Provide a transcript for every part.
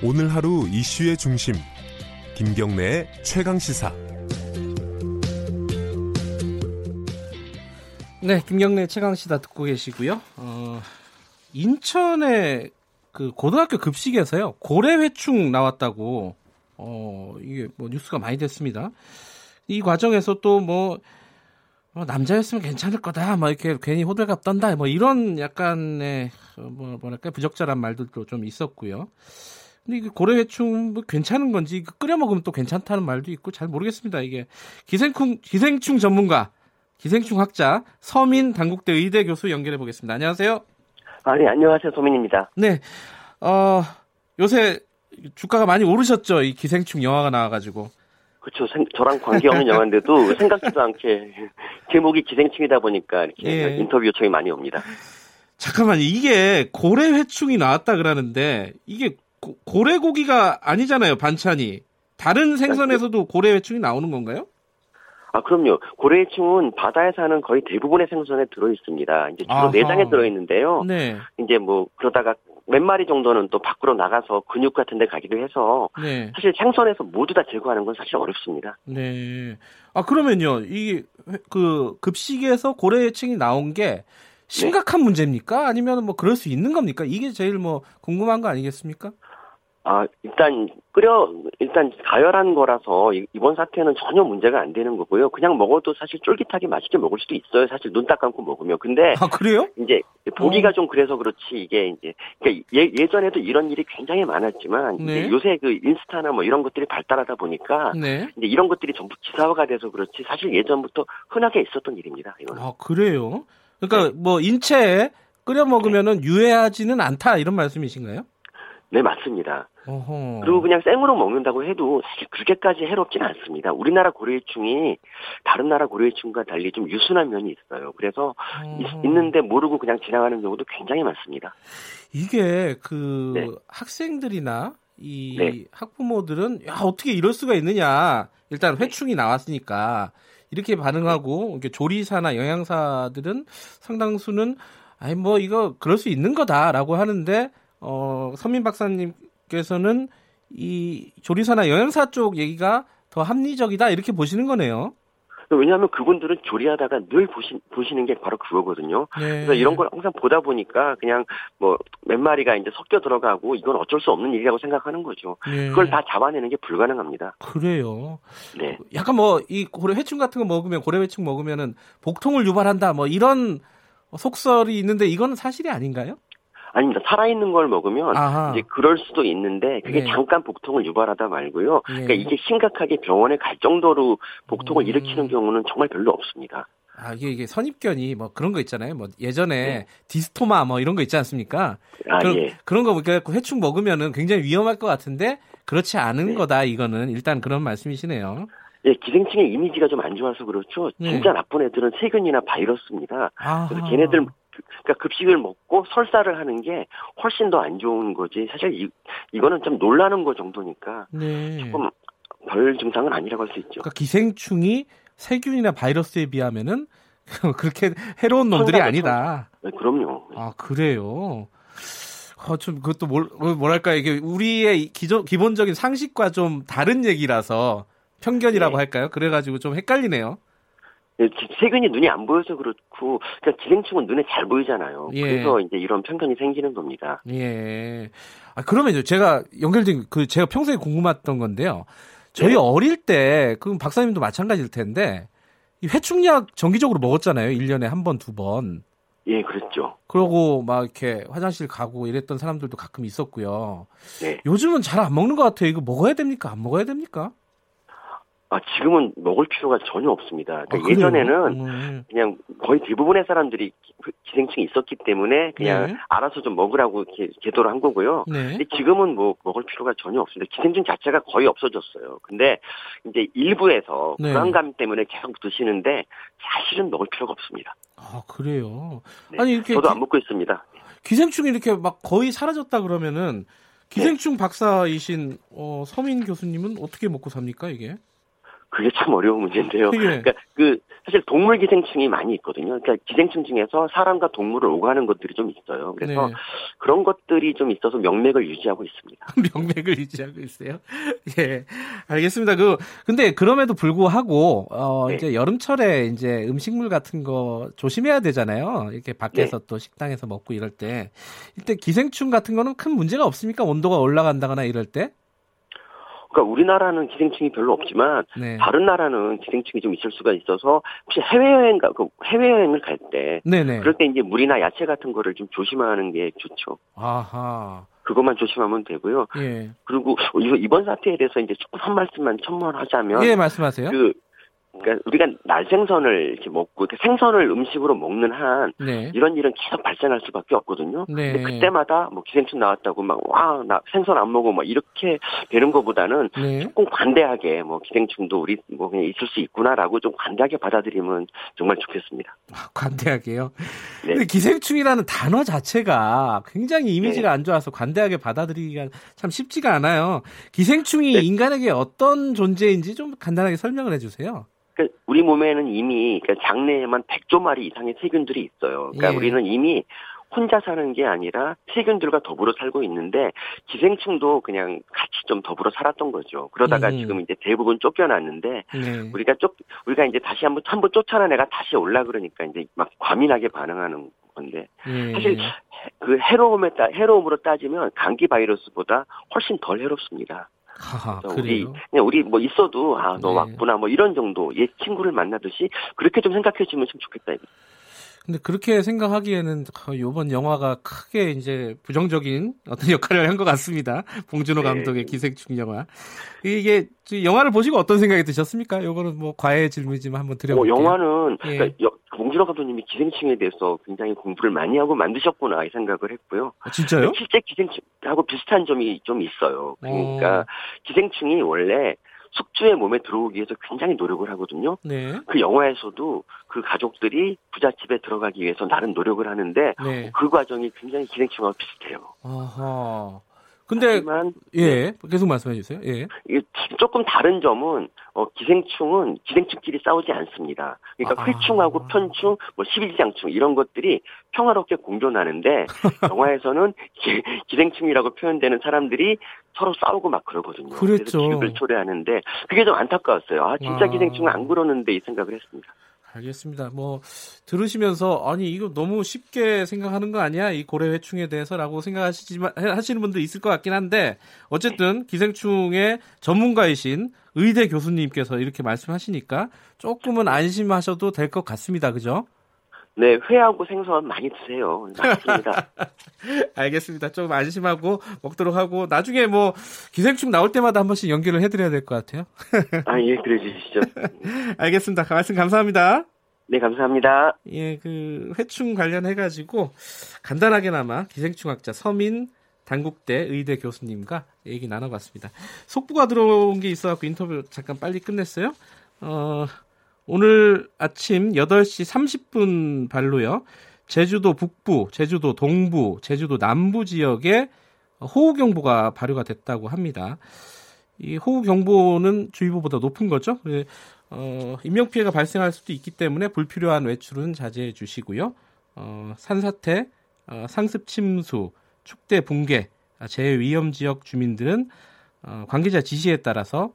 오늘 하루 이슈의 중심 김경래의 최강시사. 네, 김경래 최강시사 듣고 계시고요. 인천의 그 고등학교 급식에서요 고래회충 나왔다고 이게 뭐 뉴스가 많이 됐습니다. 이 과정에서 또 뭐 남자였으면 괜찮을 거다, 막 이렇게 괜히 호들갑 떤다, 뭐 이런 약간의 뭐랄까 부적절한 말들도 좀 있었고요. 근데 이 고래회충 뭐 괜찮은 건지 끓여 먹으면 또 괜찮다는 말도 있고 잘 모르겠습니다. 이게 기생충 전문가, 기생충 학자 서민 단국대 의대 교수 연결해 보겠습니다. 안녕하세요. 아, 네, 안녕하세요. 서민입니다. 네, 요새 주가가 많이 오르셨죠? 이 기생충 영화가 나와가지고. 그렇죠. 저랑 관계없는 영화인데도 생각지도 않게 제목이 기생충이다 보니까 이렇게 인터뷰 요청이 많이 옵니다. 잠깐만요. 이게 고래회충이 나왔다 그러는데 이게 고래고기가 아니잖아요. 반찬이. 다른 생선에서도 고래회충이 나오는 건가요? 아, 그럼요. 고래회충은 바다에 사는 거의 대부분의 생선에 들어있습니다. 이제 주로 내장에 들어있는데요. 네. 이제 뭐 그러다가 몇 마리 정도는 또 밖으로 나가서 근육 같은 데 가기도 해서 네. 사실 생선에서 모두 다 제거하는 건 사실 어렵습니다. 네. 아, 그러면요. 이 그 급식에서 고래회충이 나온 게 심각한 네. 문제입니까? 아니면 뭐 그럴 수 있는 겁니까? 이게 제일 뭐 궁금한 거 아니겠습니까? 아, 일단 가열한 거라서 이번 사태는 전혀 문제가 안 되는 거고요. 그냥 먹어도 사실 쫄깃하게 맛있게 먹을 수도 있어요. 사실 눈 딱 감고 먹으면. 근데 아, 그래요? 이제 보기가 좀 그래서 그렇지 이게 이제 그러니까 예전에도 이런 일이 굉장히 많았지만 네. 이제 요새 그 인스타나 뭐 이런 것들이 발달하다 보니까 네. 이제 이런 것들이 전부 기사화가 돼서 그렇지 사실 예전부터 흔하게 있었던 일입니다. 이거는. 아, 그래요? 그러니까 네. 뭐 인체에 끓여 먹으면은 유해하지는 않다 이런 말씀이신가요? 네, 맞습니다. 어허. 그리고 그냥 생으로 먹는다고 해도 사실 그렇게까지 해롭진 않습니다. 우리나라 고래회충이 다른 나라 고래회충과 달리 좀 유순한 면이 있어요. 그래서 있는데 모르고 그냥 지나가는 경우도 굉장히 많습니다. 이게 그 네. 학생들이나 이 네. 학부모들은 야, 어떻게 이럴 수가 있느냐. 일단 회충이 나왔으니까 이렇게 반응하고 이렇게 조리사나 영양사들은 상당수는 아니 뭐 이거 그럴 수 있는 거다라고 하는데 서민 박사님께서는 이 조리사나 영양사 쪽 얘기가 더 합리적이다 이렇게 보시는 거네요. 왜냐하면 그분들은 조리하다가 늘 보시는 게 바로 그거거든요. 네. 그래서 이런 걸 항상 보다 보니까 그냥 뭐 몇 마리가 이제 섞여 들어가고 이건 어쩔 수 없는 일이라고 생각하는 거죠. 네. 그걸 다 잡아내는 게 불가능합니다. 그래요. 네. 약간 뭐 이 고래회충 같은 거 먹으면 고래회충 먹으면은 복통을 유발한다 뭐 이런 속설이 있는데 이건 사실이 아닌가요? 아닙니다. 살아있는 걸 먹으면 아하. 이제 그럴 수도 있는데 그게 네. 잠깐 복통을 유발하다 말고요. 네. 그러니까 이게 심각하게 병원에 갈 정도로 복통을 일으키는 경우는 정말 별로 없습니다. 아, 이게 선입견이 뭐 그런 거 있잖아요. 뭐 예전에 네. 디스토마 뭐 이런 거 있지 않습니까? 아, 그런 거 그러니까 회충 먹으면은 굉장히 위험할 것 같은데 그렇지 않은 네. 거다 이거는 일단 그런 말씀이시네요. 예, 기생충의 이미지가 좀 안 좋아서 그렇죠. 네. 진짜 나쁜 애들은 세균이나 바이러스입니다. 아하. 그래서 걔네들 그러니까 급식을 먹고 설사를 하는 게 훨씬 더 안 좋은 거지. 사실 이거는 좀 놀라는 거 정도니까 네. 조금 별 증상은 아니라고 할 수 있죠. 그러니까 기생충이 세균이나 바이러스에 비하면은 그렇게 해로운 놈들이 아니다. 네, 그럼요. 아, 그래요. 좀 그것도 뭐랄까 이게 우리의 기본적인 상식과 좀 다른 얘기라서 편견이라고 네. 할까요? 그래가지고 좀 헷갈리네요. 세균이 눈이 안 보여서 그렇고, 그러니까 기생충은 눈에 잘 보이잖아요. 예. 그래서 이제 이런 편견이 생기는 겁니다. 예. 아, 그러면 제가 연결된 제가 평소에 궁금했던 건데요. 저희 네. 어릴 때, 그럼 박사님도 마찬가지일 텐데, 이 회충약 정기적으로 먹었잖아요. 1년에 한 번, 두 번. 예, 그랬죠. 그러고 막 이렇게 화장실 가고 이랬던 사람들도 가끔 있었고요. 네. 요즘은 잘 안 먹는 것 같아요. 이거 먹어야 됩니까? 안 먹어야 됩니까? 아, 지금은 먹을 필요가 전혀 없습니다. 그러니까 예전에는 그냥 거의 대부분의 사람들이 기생충이 있었기 때문에 그냥 네. 알아서 좀 먹으라고 이렇게 계도를 한 거고요. 네. 근데 지금은 뭐 먹을 필요가 전혀 없습니다. 기생충 자체가 거의 없어졌어요. 근데 이제 일부에서 네. 불안감 때문에 계속 드시는데 사실은 먹을 필요가 없습니다. 아, 그래요? 네. 아니, 이렇게. 저도 안 먹고 있습니다. 기생충이 이렇게 막 거의 사라졌다 그러면은 기생충 네. 박사이신 서민 교수님은 어떻게 먹고 삽니까, 이게? 그게 참 어려운 문제인데요. 예. 그러니까 사실 동물 기생충이 많이 있거든요. 그러니까 기생충 중에서 사람과 동물을 오가는 것들이 좀 있어요. 그래서 네. 그런 것들이 좀 있어서 명맥을 유지하고 있습니다. 명맥을 유지하고 있어요? 예. 알겠습니다. 근데 그럼에도 불구하고, 네. 이제 여름철에 이제 음식물 같은 거 조심해야 되잖아요. 이렇게 밖에서 네. 또 식당에서 먹고 이럴 때. 이때 기생충 같은 거는 큰 문제가 없습니까? 온도가 올라간다거나 이럴 때? 그러니까 우리나라는 기생충이 별로 없지만 네. 다른 나라는 기생충이 좀 있을 수가 있어서 혹시 해외여행을 갈 때 그럴 때 이제 물이나 야채 같은 거를 좀 조심하는 게 좋죠. 아하. 그것만 조심하면 되고요. 예. 그리고 이번 사태에 대해서 이제 조금 한 말씀만 첨언하자면 예, 말씀하세요. 그러니까 우리가 날생선을 이렇게 먹고 이렇게 생선을 음식으로 먹는 한 네. 이런 일은 계속 발생할 수밖에 없거든요. 네. 근데 그때마다 뭐 기생충 나왔다고 막 와 나 생선 안 먹어 막 이렇게 되는 것보다는 네. 조금 관대하게 뭐 기생충도 우리 뭐 그냥 있을 수 있구나라고 좀 관대하게 받아들이면 정말 좋겠습니다. 아, 관대하게요? 네. 근데 기생충이라는 단어 자체가 굉장히 이미지가 네. 안 좋아서 관대하게 받아들이기가 참 쉽지가 않아요. 기생충이 네. 인간에게 어떤 존재인지 좀 간단하게 설명을 해주세요. 우리 몸에는 이미 장내에만 100조 마리 이상의 세균들이 있어요. 그러니까 예. 우리는 이미 혼자 사는 게 아니라 세균들과 더불어 살고 있는데 기생충도 그냥 같이 좀 더불어 살았던 거죠. 그러다가 지금 이제 대부분 쫓겨났는데 우리가 이제 다시 한번 쫓아낸 애가 다시 올라 그러니까 이제 막 과민하게 반응하는 건데 사실 그 해로움으로 따지면 감기 바이러스보다 훨씬 덜 해롭습니다. 하하, 우리 뭐 있어도 아, 너 네. 왔구나 뭐 이런 정도 옛 친구를 만나듯이 그렇게 좀 생각해 주면 참 좋겠다. 근데 그렇게 생각하기에는 이번 영화가 크게 이제 부정적인 어떤 역할을 한 것 같습니다. 봉준호 네. 감독의 기생충 영화. 이게 영화를 보시고 어떤 생각이 드셨습니까? 이거는 뭐 과외 질문이지만 한번 드려볼게요. 영화는 예. 그러니까 봉준호 감독님이 기생충에 대해서 굉장히 공부를 많이 하고 만드셨구나 이 생각을 했고요. 아, 진짜요? 실제 기생충하고 비슷한 점이 좀 있어요. 그러니까 기생충이 원래 숙주의 몸에 들어오기 위해서 굉장히 노력을 하거든요. 네. 그 영화에서도 그 가족들이 부잣집에 들어가기 위해서 나름 노력을 하는데 네. 그 과정이 굉장히 기생충하고 비슷해요. 아하. 근데 하지만, 예 계속 말씀해 주세요. 예. 조금 다른 점은 기생충은 기생충끼리 싸우지 않습니다. 그러니까 회충하고 편충, 뭐 십일장충 이런 것들이 평화롭게 공존하는데 영화에서는 기생충이라고 표현되는 사람들이 서로 싸우고 막 그러거든요. 그래서 비극을 초래하는데 그게 좀 안타까웠어요. 아 진짜 기생충은 안 그러는데 이 생각을 했습니다. 알겠습니다. 뭐 들으시면서 아니 이거 너무 쉽게 생각하는 거 아니야? 이 고래회충에 대해서라고 생각하시지만 하시는 분들 있을 것 같긴 한데 어쨌든 기생충의 전문가이신 의대 교수님께서 이렇게 말씀하시니까 조금은 안심하셔도 될 것 같습니다. 그죠? 네, 회하고 생선 많이 드세요. 맞습니다. 알겠습니다. 좀 안심하고 먹도록 하고 나중에 뭐 기생충 나올 때마다 한 번씩 연기를 해드려야 될 것 같아요. 아, 예, 그래 주시죠. 알겠습니다. 말씀 감사합니다. 네, 감사합니다. 예, 회충 관련해가지고 간단하게나마 기생충학자 서민 단국대 의대 교수님과 얘기 나눠봤습니다. 속보가 들어온 게 있어서 인터뷰 잠깐 빨리 끝냈어요. 오늘 아침 8시 30분 발로요. 제주도 북부, 제주도 동부, 제주도 남부 지역에 호우경보가 발효가 됐다고 합니다. 이 호우경보는 주의보보다 높은 거죠. 인명피해가 발생할 수도 있기 때문에 불필요한 외출은 자제해 주시고요. 산사태, 상습 침수, 축대 붕괴, 재위험지역 주민들은 관계자 지시에 따라서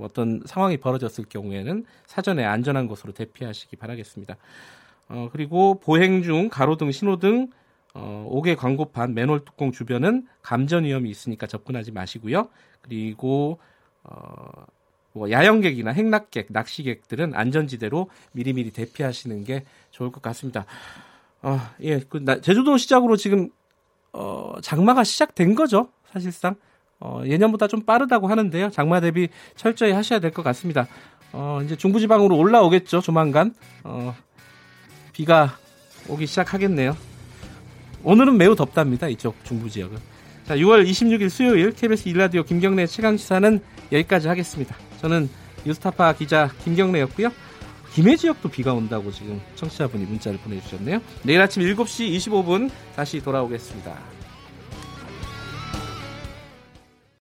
어떤 상황이 벌어졌을 경우에는 사전에 안전한 곳으로 대피하시기 바라겠습니다. 그리고 보행 중 가로등, 신호등, 5개 광고판, 맨홀 뚜껑 주변은 감전 위험이 있으니까 접근하지 마시고요. 그리고 야영객이나 행락객, 낚시객들은 안전지대로 미리미리 대피하시는 게 좋을 것 같습니다. 예, 제주도 시작으로 지금 장마가 시작된 거죠, 사실상. 예년보다 좀 빠르다고 하는데요. 장마 대비 철저히 하셔야 될 것 같습니다. 이제 중부지방으로 올라오겠죠. 조만간 비가 오기 시작하겠네요. 오늘은 매우 덥답니다. 이쪽 중부지역은. 자, 6월 26일 수요일 KBS 1라디오 김경래 최강시사는 여기까지 하겠습니다. 저는 뉴스타파 기자 김경래였고요. 김해 지역도 비가 온다고 지금 청취자분이 문자를 보내주셨네요. 내일 아침 7시 25분 다시 돌아오겠습니다.